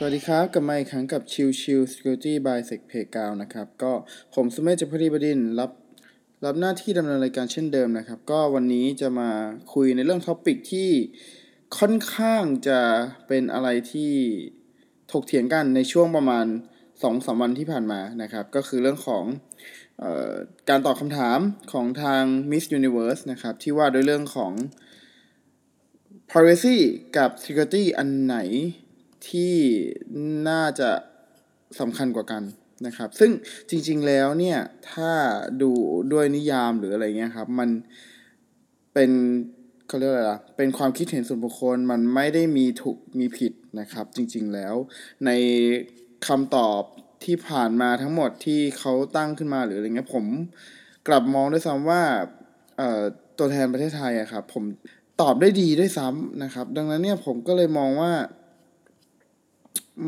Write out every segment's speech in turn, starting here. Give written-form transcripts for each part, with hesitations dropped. สวัสดีครับกลับมาอีกครั้งกับชิว Security by Sek Pay Kao นะครับก็ผมสุเมธ จันทร์พฤบดินทร์รับหน้าที่ดำเนินรายการเช่นเดิมนะครับก็วันนี้จะมาคุยในเรื่องท็อปิกที่ค่อนข้างจะเป็นอะไรที่ถกเถียงกันในช่วงประมาณ 2-3 วันที่ผ่านมานะครับก็คือเรื่องของการตอบคำถามของทาง Miss Universe นะครับที่ว่าด้วยเรื่องของ Privacy กับ Security อันไหนที่น่าจะสำคัญกว่ากันนะครับซึ่งจริงๆแล้วเนี่ยถ้าดูด้วยนิยามหรืออะไรเงี้ยครับมันเป็นเขาเรียกอะไรล่ะเป็นความคิดเห็นส่วนบุคคลมันไม่ได้มีถูกมีผิดนะครับจริงๆแล้วในคำตอบที่ผ่านมาทั้งหมดที่เขาตั้งขึ้นมาหรืออะไรเงี้ยผมกลับมองด้วยซ้ำว่าตัวแทนประเทศไทยอะครับผมตอบได้ดีด้วยซ้ำนะครับดังนั้นเนี่ยผมก็เลยมองว่า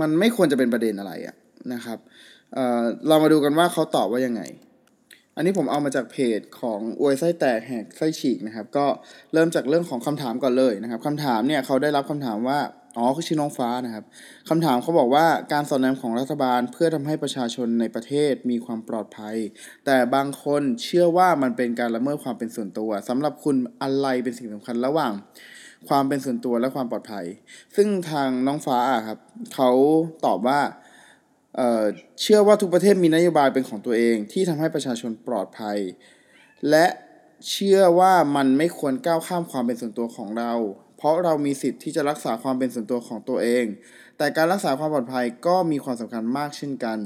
มันไม่ควรจะเป็นประเด็นอะไรอะนะครับเรามาดูกันว่าเขาตอบว่ายังไงอันนี้ผมเอามาจากเพจของอวยไส้แตกแหกไส้ฉีกนะครับก็เริ่มจากเรื่องของคำถามก่อนเลยนะครับคำถามเนี่ยเขาได้รับคำถามว่าคือชื่อน้องฟ้านะครับคำถามเขาบอกว่าการสอดแนมของรัฐบาลเพื่อทำให้ประชาชนในประเทศมีความปลอดภัยแต่บางคนเชื่อว่ามันเป็นการละเมิดความเป็นส่วนตัวสำหรับคุณอะไรเป็นสิ่งสำคัญระหว่างความเป็นส่วนตัวและความปลอดภัยซึ่งทางน้องฟ้าครับเขาตอบว่าเชื่อว่าทุกประเทศมีนโยบายเป็นของตัวเองที่ทำให้ประชาชนปลอดภัยและเชื่อว่ามันไม่ควรก้าวข้ามความเป็นส่วนตัวของเราเพราะเรามีสิทธิ์ที่จะรักษาความเป็นส่วนตัวของตัวเองแต่การรักษาความปลอดภัยก็มีความสำคัญมากเช่นกัน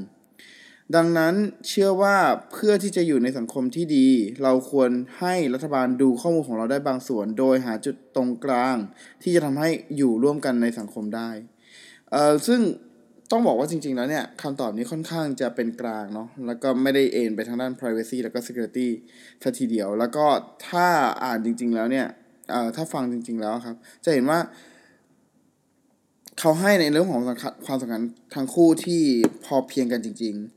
ดังนั้นเชื่อว่าเพื่อที่จะอยู่ในสังคมที่ดีเราควรให้รัฐบาลดูข้อมูลของเราได้บางส่วนโดยหาจุดตรงกลางที่จะทำให้อยู่ร่วมกันในสังคมได้ซึ่งต้องบอกว่าจริงๆแล้วเนี่ยคำตอบนี้ค่อนข้างจะเป็นกลางเนาะแล้วก็ไม่ได้เอนไปทางด้าน privacy แล้วก็ security ซะทีเดียวแล้วก็ถ้าอ่านจริงๆแล้วเนี่ยถ้าฟังจริงๆแล้วครับจะเห็นว่าเขาให้ในเรื่องของความสำคัญทั้งคู่ที่พอเพียงกันจริงๆ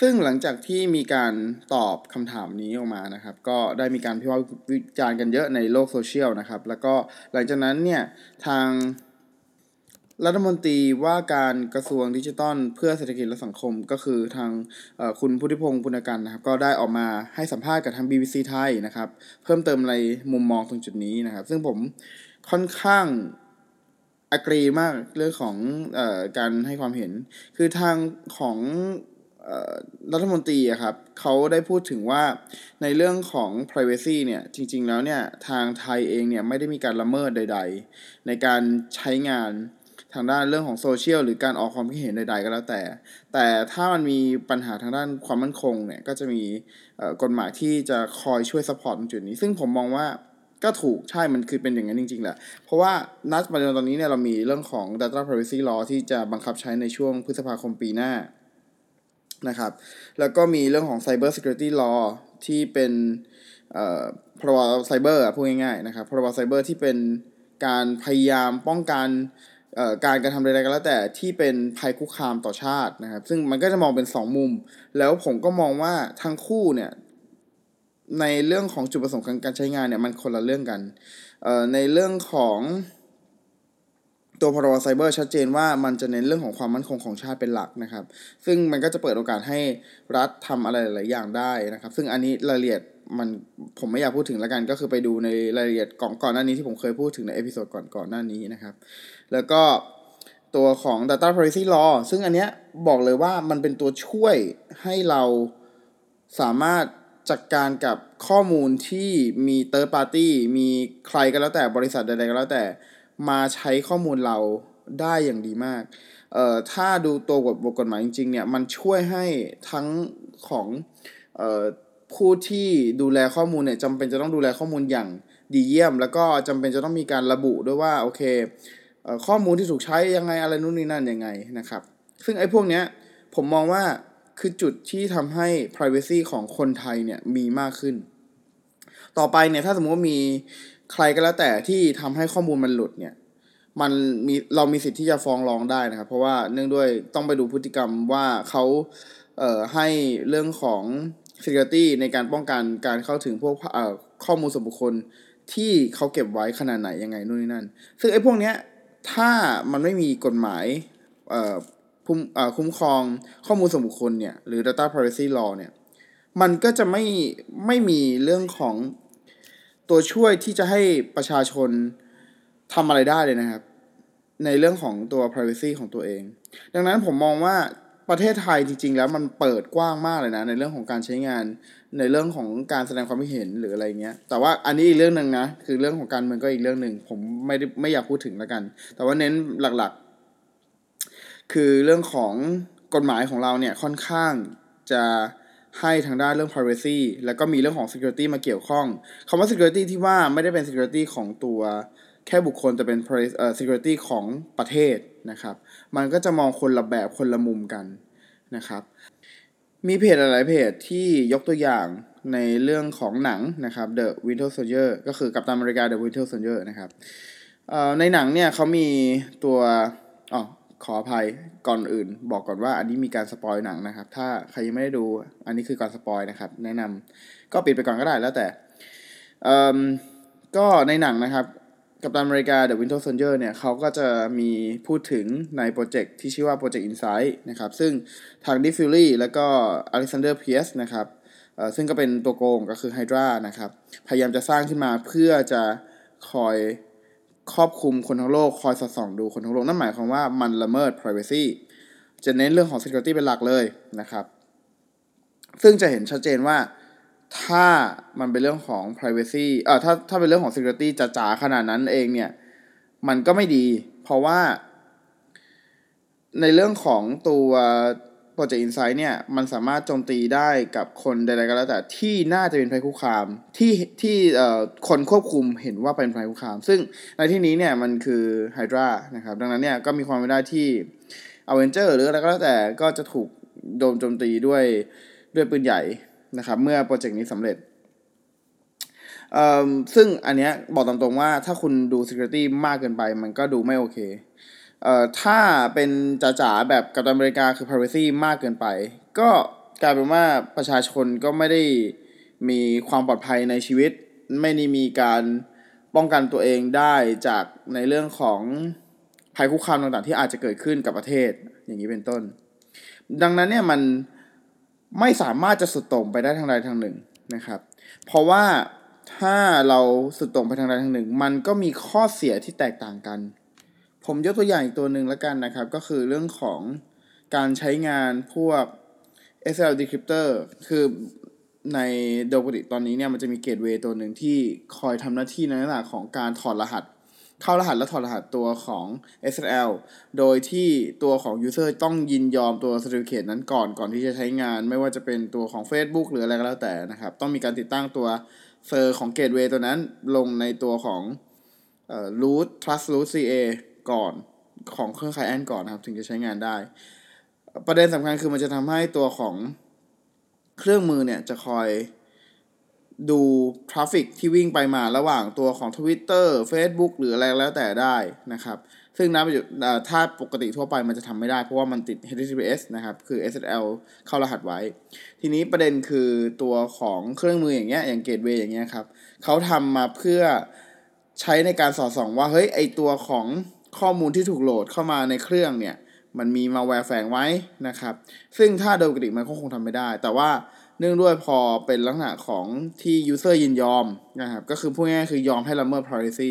ซึ่งหลังจากที่มีการตอบคำถามนี้ออกมานะครับก็ได้มีการวิจารณ์กันเยอะในโลกโซเชียลนะครับแล้วก็หลังจากนั้นเนี่ยทางรัฐมนตรีว่าการกระทรวงดิจิทัลเพื่อเศรษฐกิจและสังคมก็คือทางคุณพุทธิพงศ์ปุณกันนะครับก็ได้ออกมาให้สัมภาษณ์กับทาง BBC ไทยนะครับเพิ่มเติมในมุมมองตรงจุดนี้นะครับซึ่งผมค่อนข้างagree มากเรื่องของการให้ความเห็นคือทางของรัฐมนตรีครับเขาได้พูดถึงว่าในเรื่องของ privacy เนี่ยจริงๆแล้วเนี่ยทางไทยเองเนี่ยไม่ได้มีการละเมิดใดๆในการใช้งานทางด้านเรื่องของโซเชียลหรือการออกความคิดเห็นใดๆก็แล้วแต่ถ้ามันมีปัญหาทางด้านความมั่นคงเนี่ยก็จะมีกฎหมายที่จะคอยช่วยซัพพอร์ตตรงจุดนี้ซึ่งผมมองว่าก็ถูกใช่มันคือเป็นอย่างนั้นจริงๆแหละเพราะว่าณปัจจุบันตอนนี้เนี่ยเรามีเรื่องของ Data Privacy Law ที่จะบังคับใช้ในช่วงพฤษภาคมปีหน้านะครับแล้วก็มีเรื่องของ Cyber Security Law ที่เป็นพรบ Cyber พูดง่ายๆนะครับพรบ Cyber ที่เป็นการพยายามป้องกันการกระทำใดๆก็แล้วแต่ที่เป็นภัยคุกคามต่อชาตินะครับซึ่งมันก็จะมองเป็น2มุมแล้วผมก็มองว่าทั้งคู่เนี่ยในเรื่องของจุดประสงค์การใช้งานเนี่ยมันคนละเรื่องกันในเรื่องของตัวพรบไซเบอร์ชัดเจนว่ามันจะเน้นเรื่องของความมั่นคงของชาติเป็นหลักนะครับซึ่งมันก็จะเปิดโอกาสให้รัฐทำอะไรหลายอย่างได้นะครับซึ่งอันนี้รายละเอียดมันผมไม่อยากพูดถึงแล้วกันก็คือไปดูในรายละเอียดก่อนหน้านี้ที่ผมเคยพูดถึงในเอพิโซดก่อนหน้านี้นะครับแล้วก็ตัวของ Data Privacy Law ซึ่งอันเนี้ยบอกเลยว่ามันเป็นตัวช่วยให้เราสามารถจัดการกับข้อมูลที่มี Third Party มีใครก็แล้วแต่บริษัทใดๆก็แล้วแต่มาใช้ข้อมูลเราได้อย่างดีมากถ้าดูตัวกฎหมายจริงๆเนี่ยมันช่วยให้ทั้งของผู้ที่ดูแลข้อมูลเนี่ยจำเป็นจะต้องดูแลข้อมูลอย่างดีเยี่ยมแล้วก็จำเป็นจะต้องมีการระบุด้วยว่าโอเคข้อมูลที่ถูกใช้ยังไงอะไรนู่นนี่นั่นยังไงนะครับซึ่งไอ้พวกเนี้ยผมมองว่าคือจุดที่ทำให้ privacy ของคนไทยเนี่ยมีมากขึ้นต่อไปเนี่ยถ้าสมมติว่ามีใครก็แล้วแต่ที่ทำให้ข้อมูลมันหลุดเนี่ยมันมีเรามีสิทธิ์ที่จะฟ้องร้องได้นะครับเพราะว่าเนื่องด้วยต้องไปดูพฤติกรรมว่าเขาให้เรื่องของsecurity ในการป้องกันการเข้าถึงพวกข้อมูลส่วนบุคคลที่เขาเก็บไว้ขนาดไหนยังไงนู่นนี่นั่นซึ่งไอ้พวกเนี้ยถ้ามันไม่มีกฎหมาย คุ้มครองข้อมูลส่วนบุคคลเนี่ยหรือ Data Privacy Law เนี่ยมันก็จะไม่มีเรื่องของตัวช่วยที่จะให้ประชาชนทำอะไรได้เลยนะครับในเรื่องของตัว privacy ของตัวเองดังนั้นผมมองว่าประเทศไทยจริงๆแล้วมันเปิดกว้างมากเลยนะในเรื่องของการใช้งานในเรื่องของการแสดงความคิดเห็นหรืออะไรเงี้ยแต่ว่าอันนี้อีกเรื่องนึงนะคือเรื่องของการเมืองก็อีกเรื่องนึงผมไม่อยากพูดถึงแล้วกันแต่ว่าเน้นหลักๆคือเรื่องของกฎหมายของเราเนี่ยค่อนข้างจะให้ทางด้านเรื่อง privacy แล้วก็มีเรื่องของ security มาเกี่ยวข้องคำว่า security ที่ว่าไม่ได้เป็น security ของตัวแค่บุคคลแต่เป็น security ของประเทศนะครับมันก็จะมองคนละแบบคนละมุมกันนะครับมีเพจหลายเพจที่ยกตัวอย่างในเรื่องของหนังนะครับ The Winter Soldier ก็คือกัปตันอเมริกา The Winter Soldier นะครับในหนังเนี่ยเขามีตัวขออภัยก่อนอื่นบอกก่อนว่าอันนี้มีการสปอยหนังนะครับถ้าใครยังไม่ได้ดูอันนี้คือการสปอยนะครับแนะนำก็ปิดไปก่อนก็ได้แล้วแต่ก็ในหนังนะครับกัปตันอเมริกา The Winter Soldier เนี่ยเขาก็จะมีพูดถึงในโปรเจกต์ที่ชื่อว่า Project Insight นะครับซึ่งทางดิฟฟิลลี่แล้วก็อเล็กซานเดอร์เพียสนะครับซึ่งก็เป็นตัวโกงก็คือไฮดรานะครับพยายามจะสร้างขึ้นมาเพื่อจะคอยครอบคลุมคนทั้งโลกคอยสอดส่องดูคนทั้งโลกนั่นหมายความว่ามันละเมิด privacy จะเน้นเรื่องของ security เป็นหลักเลยนะครับซึ่งจะเห็นชัดเจนว่าถ้ามันเป็นเรื่องของ privacy ถ้าเป็นเรื่องของ security จ๋าๆขนาดนั้นเองเนี่ยมันก็ไม่ดีเพราะว่าในเรื่องของตัว Project Insight เนี่ยมันสามารถโจมตีได้กับคนใดๆก็แล้วแต่ที่น่าจะเป็นภัยคุกคามที่คนควบคุมเห็นว่าเป็นภัยคุกคามซึ่งในที่นี้เนี่ยมันคือ Hydra นะครับดังนั้นเนี่ยก็มีความเป็นได้ที่ Avenger หรืออะไรก็แล้วแต่ก็จะถูกโจมตีด้วยปืนใหญ่นะครับเมื่อโปรเจกต์นี้สำเร็จซึ่งอันเนี้ยบอกตามตรงว่าถ้าคุณดู security มากเกินไปมันก็ดูไม่โอเคถ้าเป็นจ๋าๆแบบกัปตันอเมริกาคือ privacy มากเกินไปก็กลายเป็นว่าประชาชนก็ไม่ได้มีความปลอดภัยในชีวิตไม่ได้มีการป้องกันตัวเองได้จากในเรื่องของภัยคุกคามต่างๆที่อาจจะเกิดขึ้นกับประเทศอย่างนี้เป็นต้นดังนั้นเนี่ยมันไม่สามารถจะสุดโต่งไปได้ทางใดทางหนึ่งนะครับเพราะว่าถ้าเราสุดโต่งไปทางใดทางหนึ่งมันก็มีข้อเสียที่แตกต่างกันผมยกตัวอย่างอีกตัวหนึ่งแล้วกันนะครับก็คือเรื่องของการใช้งานพวก SSL decryptor คือในโดยปกติตอนนี้เนี่ยมันจะมีเกตเวย์ตัวหนึ่งที่คอยทำหน้าที่ในลักษณะของการถอดรหัสเข้ารหัสและถอดรหัสตัวของ SSL โดยที่ตัวของ user ต้องยินยอมตัว certificate นั้นก่อนที่จะใช้งานไม่ว่าจะเป็นตัวของ Facebook หรืออะไรก็แล้วแต่นะครับต้องมีการติดตั้งตัวเซอร์ของ gateway ตัวนั้นลงในตัวของroot trust root CA ก่อนของเครื่องไคลเอนต์ก่อนนะครับถึงจะใช้งานได้ประเด็นสำคัญคือมันจะทำให้ตัวของเครื่องมือเนี่ยจะคอยดูทราฟฟิกที่วิ่งไปมาระหว่างตัวของ Twitter Facebook หรืออะไรแล้วแต่ได้นะครับซึ่งณปัจจุบันถ้าปกติทั่วไปมันจะทำไม่ได้เพราะว่ามันติด HTTPS นะครับคือ SSL เข้ารหัสไว้ทีนี้ประเด็นคือตัวของเครื่องมืออย่างเงี้ยอย่าง Gateway อย่างเงี้ยครับเขาทำมาเพื่อใช้ในการสอดส่องว่าเฮ้ยไอตัวของข้อมูลที่ถูกโหลดเข้ามาในเครื่องเนี่ยมันมีมาแวร์แฝงไว้นะครับซึ่งถ้าโดยปกติมันคงทำไม่ได้แต่ว่าเนื่องด้วยพอเป็นลักษณะของที่ user ยินยอมนะครับก็คือพูดง่ายๆคือยอมให้ละเมิด privacy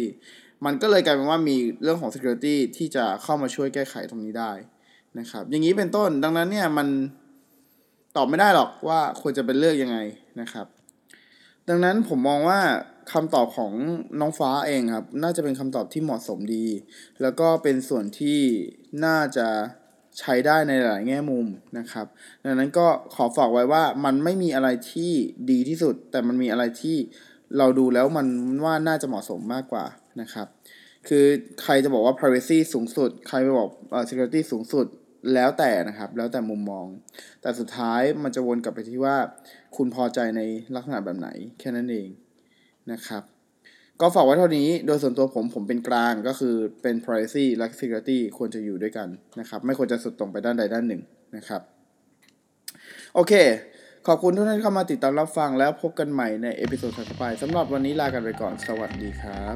มันก็เลยกลายเป็นว่ามีเรื่องของ security ที่จะเข้ามาช่วยแก้ไขตรงนี้ได้นะครับอย่างนี้เป็นต้นดังนั้นเนี่ยมันตอบไม่ได้หรอกว่าควรจะเป็นเลือกยังไงนะครับดังนั้นผมมองว่าคำตอบของน้องฟ้าเองครับน่าจะเป็นคำตอบที่เหมาะสมดีแล้วก็เป็นส่วนที่น่าจะใช้ได้ในหลายแง่มุมนะครับดังนั้นก็ขอฝากไว้ว่ามันไม่มีอะไรที่ดีที่สุดแต่มันมีอะไรที่เราดูแล้วมันว่าน่าจะเหมาะสมมากกว่านะครับคือใครจะบอกว่า privacy สูงสุดใครไปบอกsecurity สูงสุดแล้วแต่นะครับแล้วแต่มุมมองแต่สุดท้ายมันจะวนกลับไปที่ว่าคุณพอใจในลักษณะแบบไหนแค่นั้นเองนะครับก็ฝากไว้เท่านี้โดยส่วนตัวผมเป็นกลางก็คือเป็น privacy และ security ควรจะอยู่ด้วยกันนะครับไม่ควรจะสุดตรงไปด้านใดด้านหนึ่งนะครับโอเคขอบคุณทุกท่านเข้ามาติดตามรับฟังแล้วพบกันใหม่ในเอพิโซดถัดไปสำหรับวันนี้ลากันไปก่อนสวัสดีครับ